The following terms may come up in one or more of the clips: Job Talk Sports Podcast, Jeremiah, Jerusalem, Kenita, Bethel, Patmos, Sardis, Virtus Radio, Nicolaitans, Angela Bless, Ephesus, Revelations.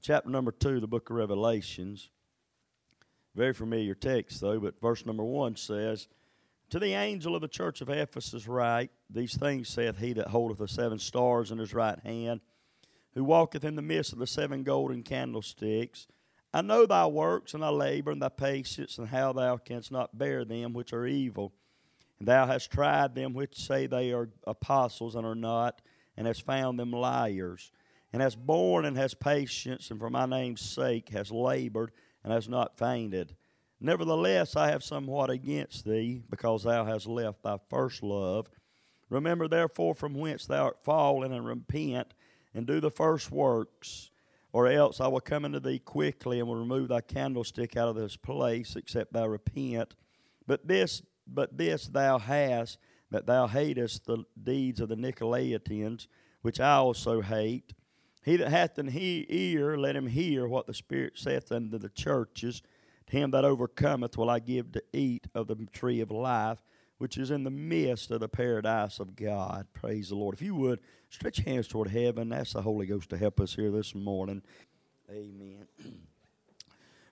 Chapter number 2, the book of Revelations. Very familiar text, though, but verse number 1 says, "To the angel of the church of Ephesus write, These things saith he that holdeth the 7 stars in his right hand, who walketh in the midst of the 7 golden candlesticks. I know thy works, and thy labor, and thy patience, and how thou canst not bear them which are evil. And thou hast tried them which say they are apostles, and are not, and hast found them liars. And hast borne, and hast patience, and for my name's sake hast labored, and hast not fainted. Nevertheless, I have somewhat against thee, because thou hast left thy first love. Remember, therefore, from whence thou art fallen, and repent, and do the first works. Or else I will come into thee quickly, and will remove thy candlestick out of this place, except thou repent. But this thou hast, that thou hatest the deeds of the Nicolaitans, which I also hate. He that hath an ear, let him hear what the Spirit saith unto the churches. To him that overcometh will I give to eat of the tree of life, which is in the midst of the paradise of God." Praise the Lord. If you would, stretch your hands toward heaven. Ask the Holy Ghost to help us here this morning. Amen.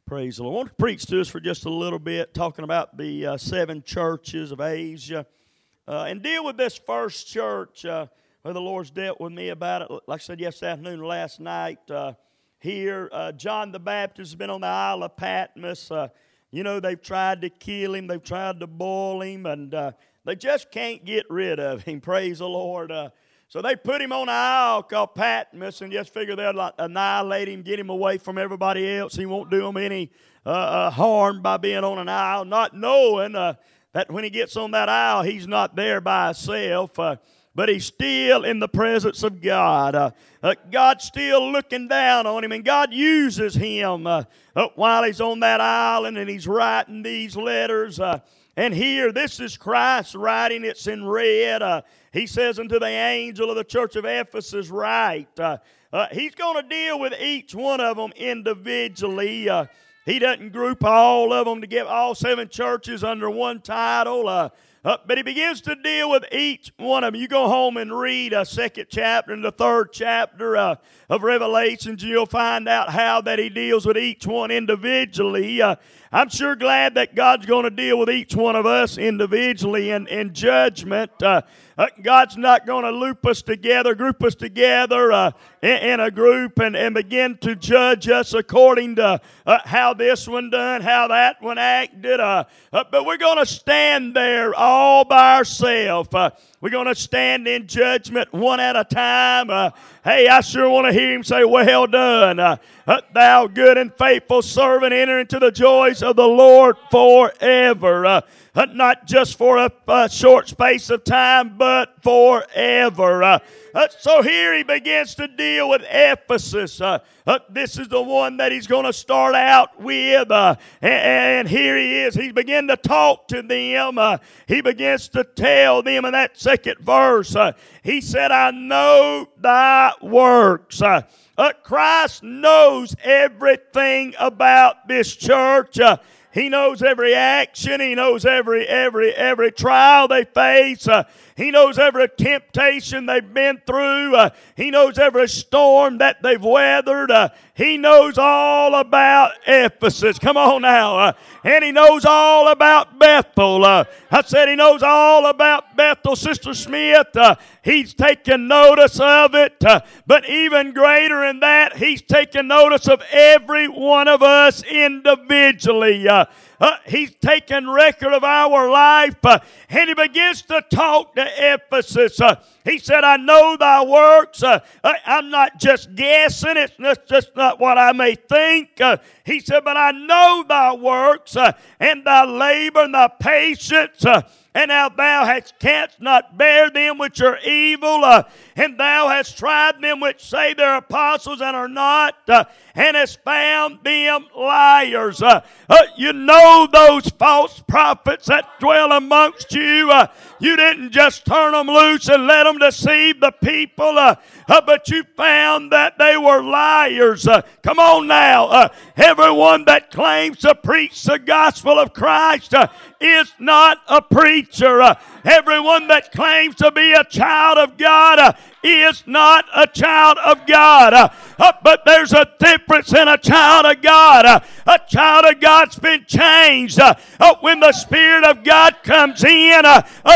Praise the Lord. I want to preach to us for just a little bit, talking about the 7 churches of Asia. And deal with this first church. The Lord's dealt with me about it, like I said yesterday afternoon, last night. John the Baptist has been on the Isle of Patmos. They've tried to kill him. They've tried to boil him. And they just can't get rid of him. Praise the Lord. So they put him on an isle called Patmos and just figure they'll annihilate him, get him away from everybody else. He won't do them any harm by being on an isle, not knowing that when he gets on that isle, he's not there by himself. But he's still in the presence of God. God's still looking down on him, and God uses him while he's on that island, and he's writing these letters. And here, this is Christ writing. It's in red. He says, "Unto the angel of the church of Ephesus write." He's going to deal with each one of them individually. He doesn't group all of them to give all 7 churches under one title. But he begins to deal with each one of them. You go home and read a 2nd chapter and the 3rd chapter of Revelations, and you'll find out how that he deals with each one individually. I'm sure glad that God's going to deal with each one of us individually in judgment. God's not going to group us together in a group and begin to judge us according to how this one done, how that one acted. But we're going to stand there all by ourselves. We're going to stand in judgment one at a time. Hey, I sure want to hear him say, "Well done, thou good and faithful servant, enter into the joys of the Lord forever." Not just for a short space of time, but forever. So here he begins to deal with Ephesus. This is the one that he's going to start out with. And here he is. He begins to talk to them. He begins to tell them in that 2nd verse. He said, "I know thy works." Christ knows everything about this church. He knows every action. He knows every trial they face. He knows every temptation they've been through. He knows every storm that they've weathered. He knows all about Ephesus. Come on now. And he knows all about Bethel. I said he knows all about Bethel. Sister Smith, he's taken notice of it. But even greater than that, he's taken notice of every one of us individually. He's taken record of our life, and he begins to talk to Ephesus. He said, "I know thy works." I'm not just guessing. It's just not what I may think. He said, "But I know thy works, and thy labor, and thy patience, and how thou canst not bear them which are evil, and thou hast tried them which say they're apostles and are not, and hast found them liars." You know those false prophets that dwell amongst you. You didn't just turn them loose and let them deceive the people, but you found that they were liars. Come on now. Everyone that claims to preach the gospel of Christ is not a preacher. Everyone that claims to be a child of God is not a child of God. But there's a thick difference than a child of God. A child of God's been changed. When the Spirit of God comes in,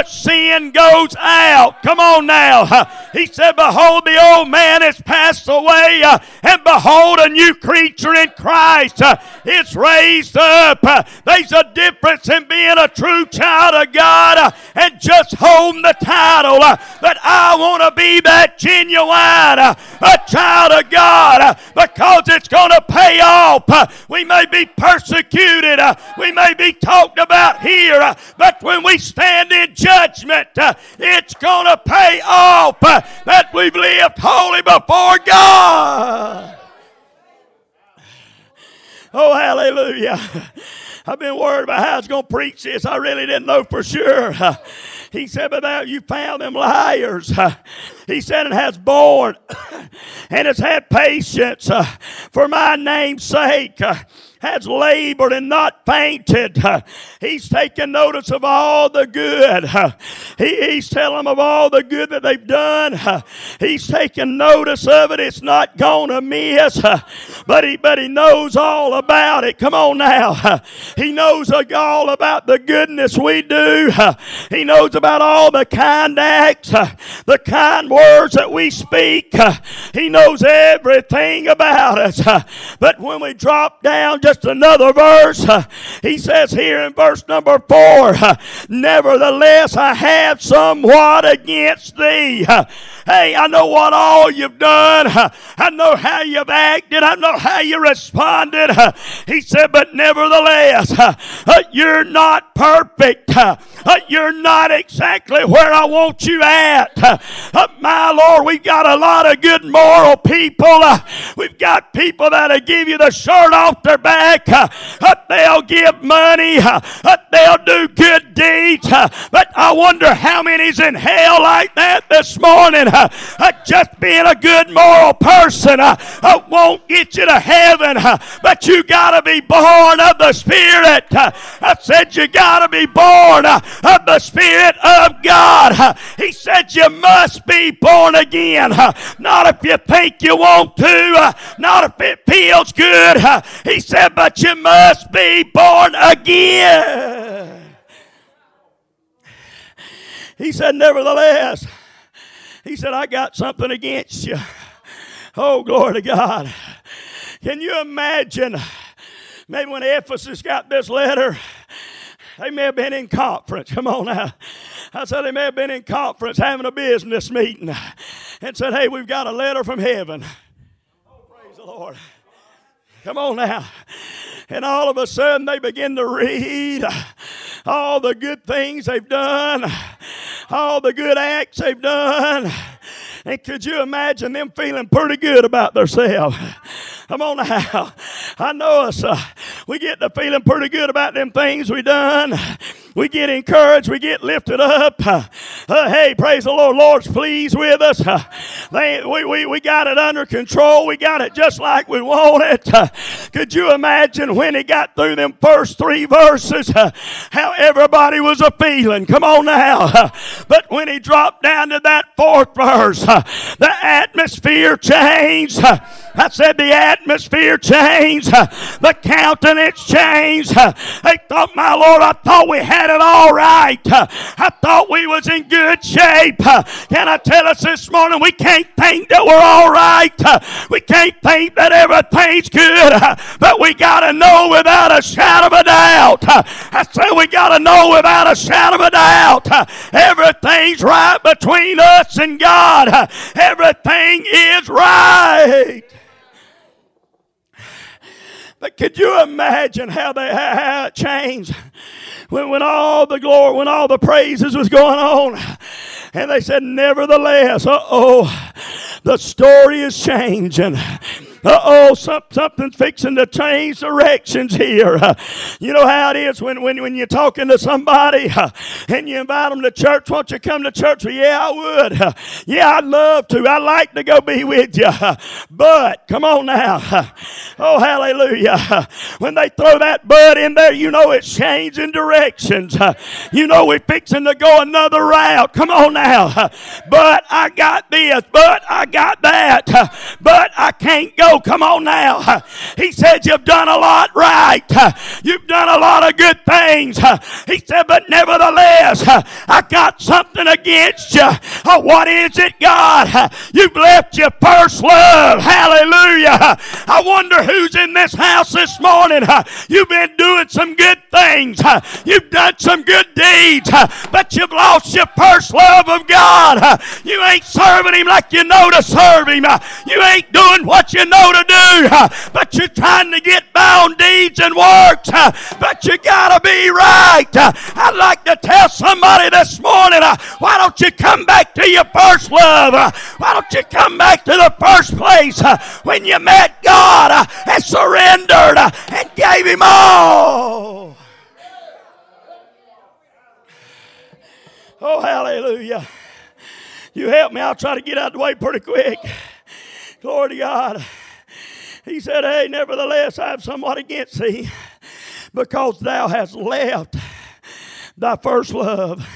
sin goes out. Come on now. He said, behold, the old man is passed away, and behold, a new creature in Christ is raised up. There's a difference in being a true child of God and just holding the title that I want to be that genuine a child of God because it's going to pay off. We may be persecuted. We may be talked about here, but when we stand in judgment, it's going to pay off that we've lived holy before God. Oh, hallelujah. I've been worried about how I was going to preach this. I really didn't know for sure. He said, but now you found them liars. He said, it has borne and has had patience for my name's sake. Has labored and not fainted. He's taken notice of all the good. He's telling them of all the good that they've done. He's taken notice of it. It's not gone amiss. But he knows all about it. Come on now. He knows all about the goodness we do. He knows about all the kind acts, the kind words that we speak. He knows everything about us. But when we drop down, just another verse. He says here in verse number 4, nevertheless I have somewhat against thee. Hey, I know what all you've done. I know how you've acted. I know how you responded. He said, but nevertheless, you're not perfect. You're not exactly where I want you at. My Lord, we've got a lot of good moral people. We've got people that'll give you the shirt off their back. They'll give money. They'll do good deeds. But I wonder how many's in hell like that this morning. Just being a good moral person won't get you to heaven, but you got to be born of the Spirit. I said you got to be born of the Spirit of God. He said you must be born again. Not if you think you want to, not if it feels good. He said, but you must be born again. He said, nevertheless, he said, I got something against you. Oh, glory to God. Can you imagine? Maybe when Ephesus got this letter, they may have been in conference. Come on now. I said they may have been in conference having a business meeting and said, hey, we've got a letter from heaven. Oh, praise the Lord. Come on now. And all of a sudden they begin to read all the good things they've done, all the good acts they've done. And could you imagine them feeling pretty good about themselves? Come on now. I know us. We get to feeling pretty good about them things we done. We get encouraged. We get lifted up. Hey, praise the Lord. Lord's pleased with us. We got it under control. We got it just like we want it. Could you imagine when he got through them first three verses, how everybody was a-feeling? Come on now. But when he dropped down to that fourth verse, the atmosphere changed. I said the atmosphere changed. The countenance changed. They thought, my Lord, I thought we had it all right. I thought we was in good shape. Can I tell us this morning, we can't think that we're all right. We can't think that everything's good. But we got to know without a shadow of a doubt. I said we got to know without a shadow of a doubt. Everything's right between us and God. Everything is right. But could you imagine how it changed when all the glory, when all the praises was going on? And they said, nevertheless, the story is changing. Something's fixing to change directions here. You know how it is when you're talking to somebody and you invite them to church. Won't you come to church? Well, yeah, I would. Yeah, I'd love to. I'd like to go be with you. But, come on now. Oh, hallelujah. When they throw that bud in there, you know it's changing directions. You know we're fixing to go another route. Come on now. But I got this. But I got that. But I can't go. Come on now. He said, you've done a lot right. You've done a lot of good things. He said, but nevertheless, I got something against you. Oh, what is it, God? You've left your first love. Hallelujah. I wonder who's in this house this morning. You've been doing some good things. You've done some good deeds. But you've lost your first love of God. You ain't serving Him like you know to serve Him. You ain't doing what you know to do. But you're trying to get by on deeds and works. But you gotta be right. I'd like to tell somebody this morning, why don't you come back to your first love? Why don't you come back to the first place when you met God and surrendered and gave Him all? Oh, hallelujah. You help me. I'll try to get out of the way pretty quick. Glory to God. He said, hey, nevertheless, I have somewhat against thee, because thou hast left thy first love.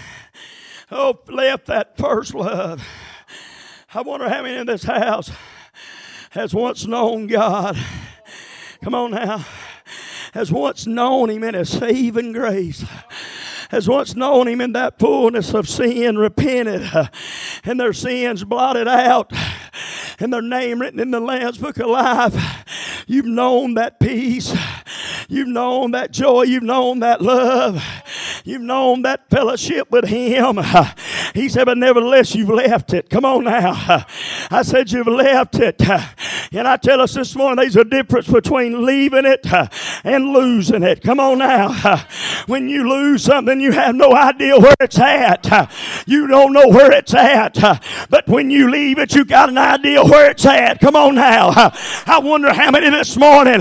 Oh, left that first love. I wonder how many in this house has once known God. Come on now. Has once known Him in His saving grace. Has once known Him in that fullness of sin, repented, and their sins blotted out, and their name written in the Lamb's Book of Life. You've known that peace. You've known that joy. You've known that love. You've known that fellowship with Him. He said, but nevertheless, you've left it. Come on now. I said, you've left it. And I tell us this morning, there's a difference between leaving it and losing it. Come on now. When you lose something, you have no idea where it's at. You don't know where it's at. But when you leave it, you got an idea where it's at. Come on now. I wonder how many this morning,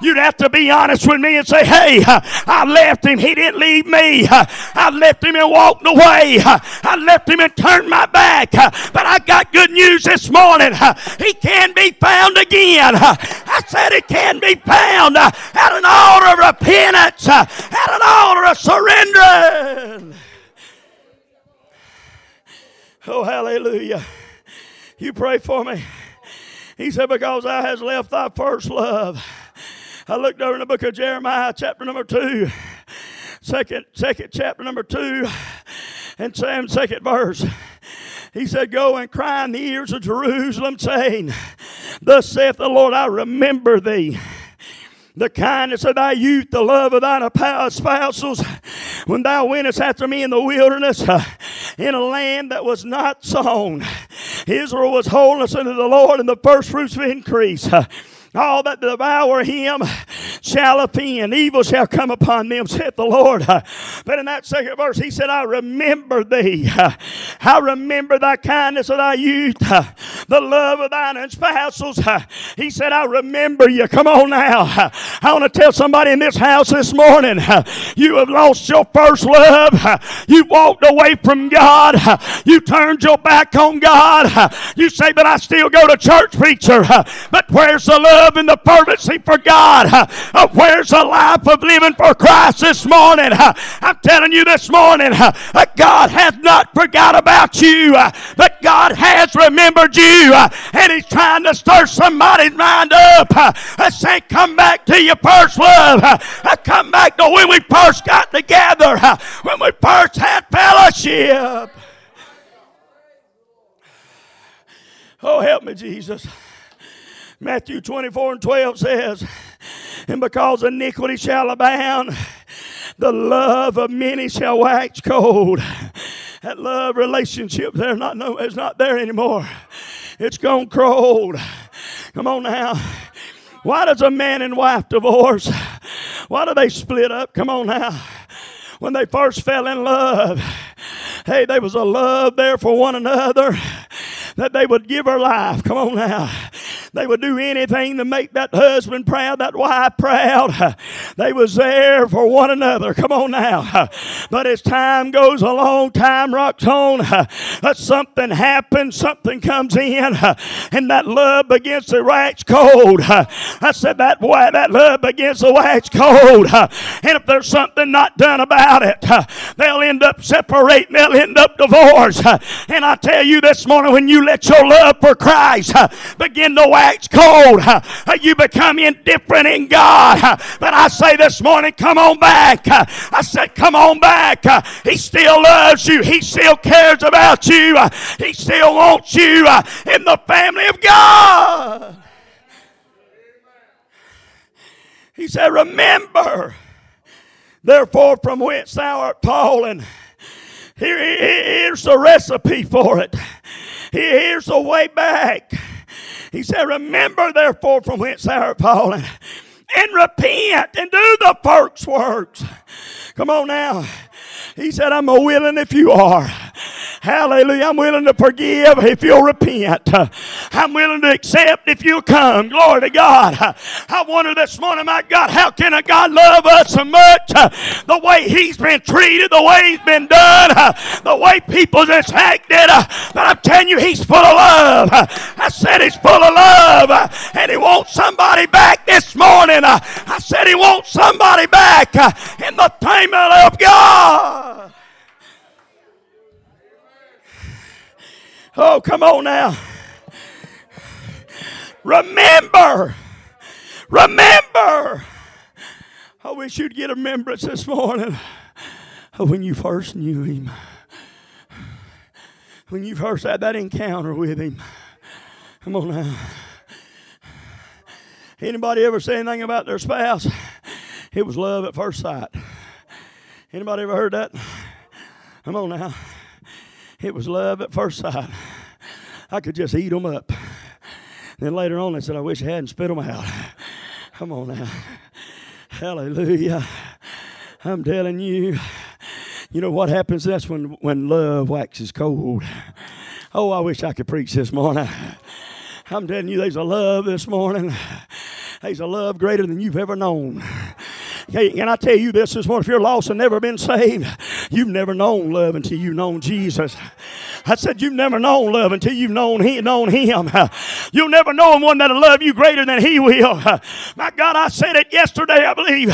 you'd have to be honest with me and say, hey, I left Him. He didn't leave me. I left Him and walked away. I left Him and turned my back. But I got good news this morning. He can be found again. I said He can be found at an altar of repentance, at an altar of surrender. Oh, hallelujah. You pray for me. He said, because thou hast left thy first love. I looked over in the book of Jeremiah, chapter number 2. Second chapter number 2 and second verse. He said, go and cry in the ears of Jerusalem, saying, thus saith the Lord, I remember thee, the kindness of thy youth, the love of thine espousals, when thou wentest after me in the wilderness, in a land that was not sown. Israel was wholeness unto the Lord, and the first fruits of increase. All that devour him shall offend. Evil shall come upon them, saith the Lord. But in that second verse, he said, I remember thee. I remember thy kindness of thy youth, the love of thine espousals. He said, I remember you. Come on now. I want to tell somebody in this house this morning, you have lost your first love. You walked away from God. You turned your back on God. You say, but I still go to church, preacher. But where's the love? In the fervency for God. Where's the life of living for Christ this morning? I'm telling you this morning, God has not forgot about you, but God has remembered you, and He's trying to stir somebody's mind up. I say, come back to your first love. Come back to when we first got together, when we first had fellowship. Oh, help me, Jesus. Matthew 24:12 says, and because iniquity shall abound, the love of many shall wax cold. That love relationship there is not there anymore. It's gone cold. Come on now. Why does a man and wife divorce? Why do they split up? Come on now. When they first fell in love, hey, there was a love there for one another that they would give her life. Come on now. They would do anything to make that husband proud, that wife proud. They was there for one another. Come on now. But as time goes along, time rocks on, something happens, something comes in, and that love begins to wax cold. I said that love begins to wax cold. And if there's something not done about it, they'll end up separating, they'll end up divorced. And I tell you this morning, when you let your love for Christ begin to wax cold, you become indifferent in God. But I say this morning, come on back. I said, come on back. He still loves you. He still cares about you. He still wants you in the family of God. He said, remember, therefore, from whence thou art fallen. Here's the recipe for it. Here's the way back. He said, remember, therefore, from whence thou art fallen, and repent and do the first works. Come on now. He said, I'm willing if you are. Hallelujah. I'm willing to forgive if you'll repent. I'm willing to accept if you'll come. Glory to God. I wonder this morning, my God, how can a God love us so much? The way he's been treated, the way he's been done, the way people just acted. But I'm telling you, he's full of love. I said he's full of love. And he wants somebody back this morning. I said he wants somebody back in the family of God. Oh, come on now. Remember. Remember. I wish you'd get a remembrance this morning of when you first knew him. When you first had that encounter with him. Come on now. Anybody ever say anything about their spouse? It was love at first sight. Anybody ever heard that? Come on now. It was love at first sight. I could just eat them up. Then later on, they said, I wish I hadn't spit them out. Come on now. Hallelujah. I'm telling you, you know what happens? That's when love waxes cold. Oh, I wish I could preach this morning. I'm telling you, there's a love this morning. There's a love greater than you've ever known. Can I tell you this morning? If you're lost and never been saved, you've never known love until you've known Jesus. I said you've never known love until you've known Him. You'll never know one that'll love you greater than He will. My God, I said it yesterday, I believe.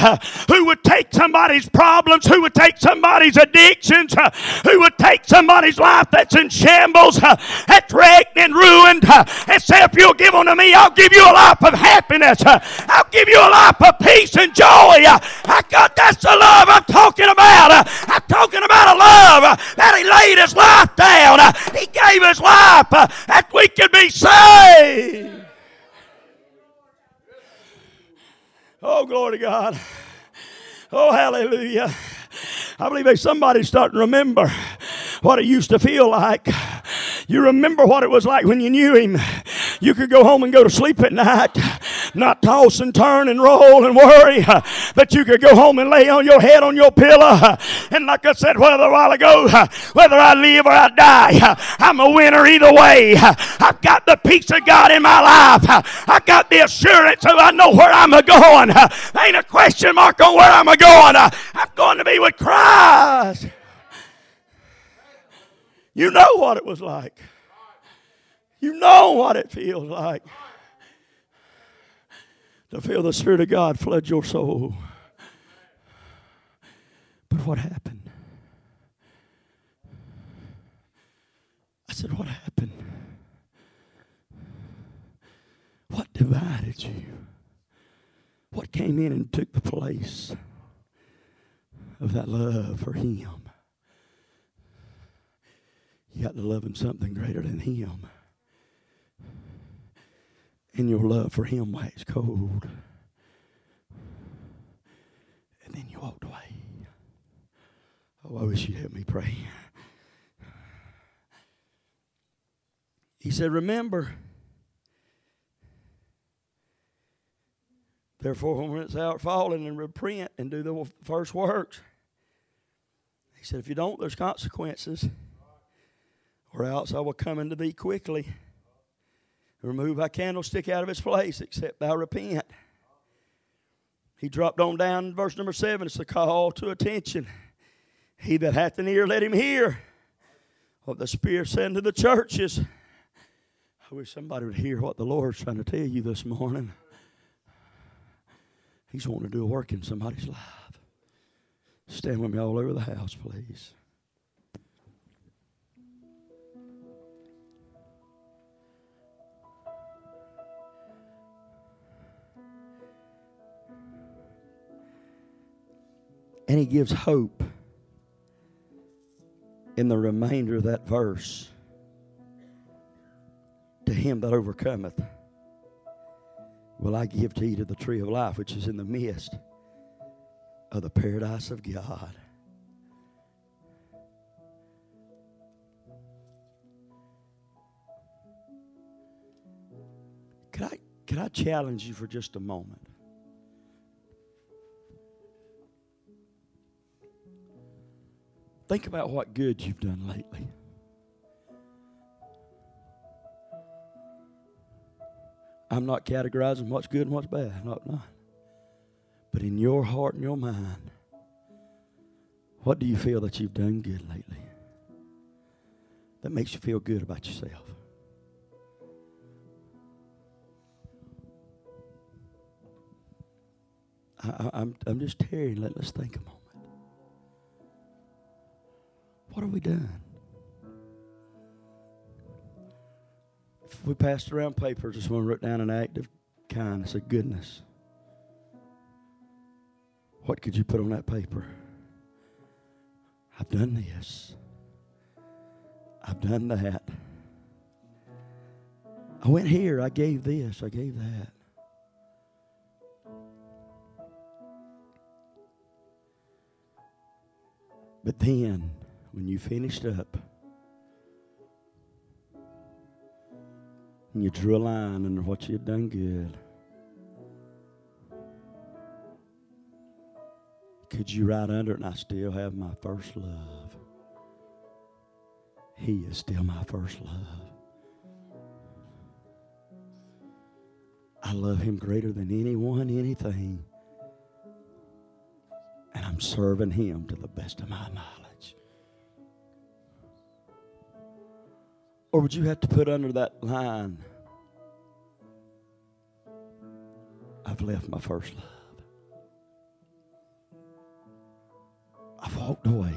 Who would take somebody's problems? Who would take somebody's addictions? Who would take somebody's life that's in shambles, that's wrecked and ruined, and say, if you'll give them to me, I'll give you a life of happiness. I'll give you a life of peace and joy. I got that's the love I'm talking about. I'm talking about a love that he laid his life down. He gave his life that we could be saved. Oh, glory to God. Oh, hallelujah. I believe if somebody's starting to remember what it used to feel like. You remember what it was like when you knew him. You could go home and go to sleep at night, not toss and turn and roll and worry, but you could go home and lay on your head on your pillow, and like I said a while ago, whether I live or I die, I'm a winner either way. I've got the peace of God in my life. I got the assurance of I know where I'm going. Ain't a question mark on where I'm going. I'm going to be with Christ. You know what it was like. You know what it feels like to feel the Spirit of God flood your soul. But what happened? I said, what happened? What divided you? What came in and took the place of that love for Him? You got to love Him something greater than Him. And your love for Him waxed cold. And then you walked away. Oh, I wish you'd help me pray. He said, remember, therefore, when it's out falling and repent and do the first works. He said, if you don't, there's consequences. Or else I will come into thee quickly remove thy candlestick out of its place except thou repent. He dropped on down in verse number 7. It's a call to attention. He that hath an ear, let him hear what the Spirit said to the churches. I wish somebody would hear what the Lord's trying to tell you this morning. He's wanting to do a work in somebody's life. Stand with me all over the house, please. And he gives hope in the remainder of that verse. To him that overcometh will I give to eat of the tree of life, which is in the midst of the paradise of God. Could I challenge you for just a moment? Think about what good you've done lately. I'm not categorizing what's good and what's bad. Not. But in your heart and your mind, what do you feel that you've done good lately? That makes you feel good about yourself. I'm just tearing. Let's think a moment. What have we done? If we passed around papers, this one wrote down an act of kindness, of goodness. What could you put on that paper? I've done this. I've done that. I went here. I gave this. I gave that. But then, when you finished up, and you drew a line under what you had done good, could you write under it, and I still have my first love? He is still my first love. I love him greater than anyone, anything. And I'm serving him to the best of my knowledge. Or would you have to put under that line, I've left my first love. I've walked away.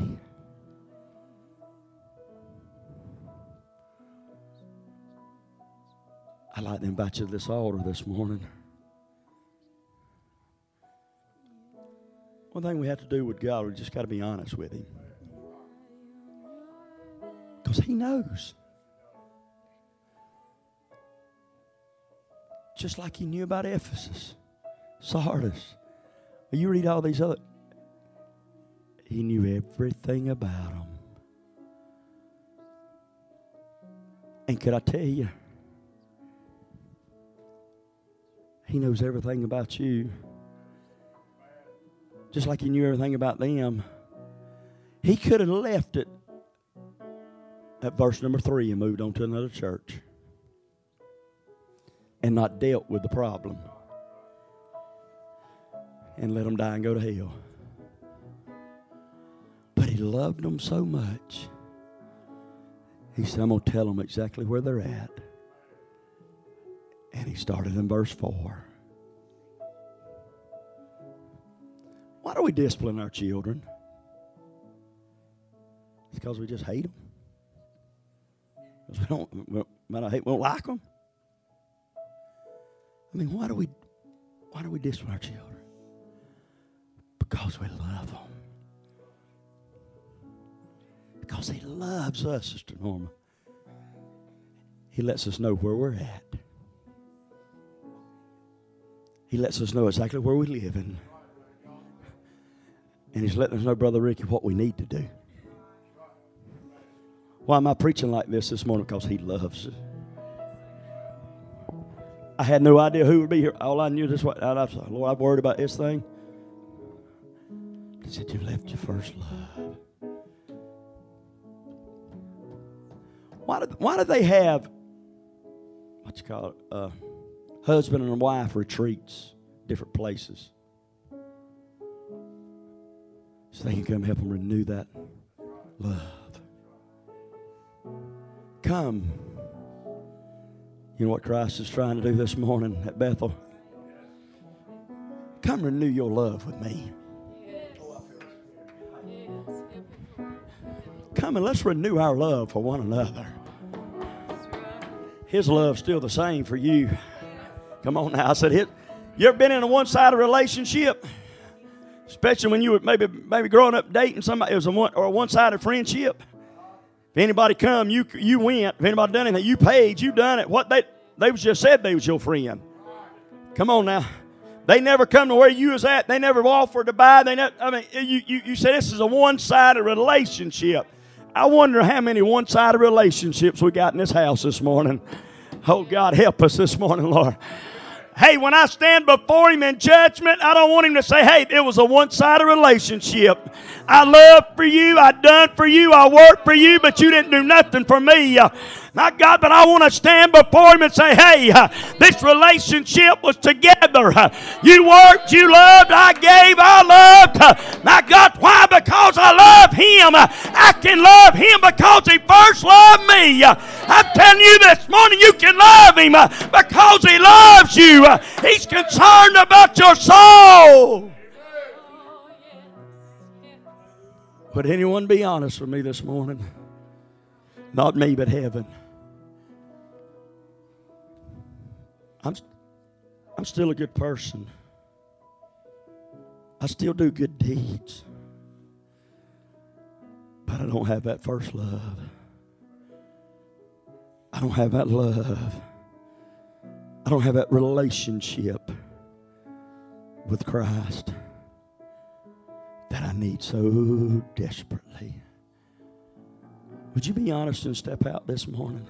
I'd like to invite you to this altar this morning. One thing we have to do with God, we just got to be honest with him. Because he knows. Just like he knew about Ephesus, Sardis. You read all these other. He knew everything about them. And could I tell you, he knows everything about you. Just like he knew everything about them. He could have left it at verse number 3 and moved on to another church. And not dealt with the problem. And let them die and go to hell. But he loved them so much. He said, I'm going to tell them exactly where they're at. And he started in verse 4. Why do we discipline our children? It's because we just hate them. Because we don't like them. I mean, why do we discipline our children? Because we love them. Because he loves us, Sister Norma. He lets us know where we're at. He lets us know exactly where we live in. And he's letting us know, Brother Ricky, what we need to do. Why am I preaching like this morning? Because he loves us. I had no idea who would be here. All I knew is what I was like, Lord, I've worried about this thing. He said, you left your first love. Why do they have what you call it, husband and wife retreats, different places. So they can come help them renew that love. Come. You know what Christ is trying to do this morning at Bethel? Come renew your love with me. Come and let's renew our love for one another. His love's still the same for you. Come on now. I said, you ever been in a one-sided relationship? Especially when you were maybe growing up dating somebody. It was a one-sided friendship. If anybody come, you went. If anybody done anything, you paid, you done it. What they was just said they was your friend. Come on now. They never come to where you was at. They never offered to buy. You said this is a one-sided relationship. I wonder how many one-sided relationships we got in this house this morning. Oh, God, help us this morning, Lord. Hey, when I stand before him in judgment, I don't want him to say, hey, it was a one-sided relationship. I loved for you, I done for you, I worked for you, but you didn't do nothing for me. My God, but I want to stand before him and say, hey, this relationship was together. You worked, you loved, I gave, I loved. My God, why? Because I love him. I can love him because he first loved me. I'm telling you this morning, you can love him because he loves you. He's concerned about your soul. Would anyone be honest with me this morning? Not me, but heaven. I'm still a good person. I still do good deeds. But I don't have that first love. I don't have that love. I don't have that relationship with Christ that I need so desperately. Would you be honest and step out this morning?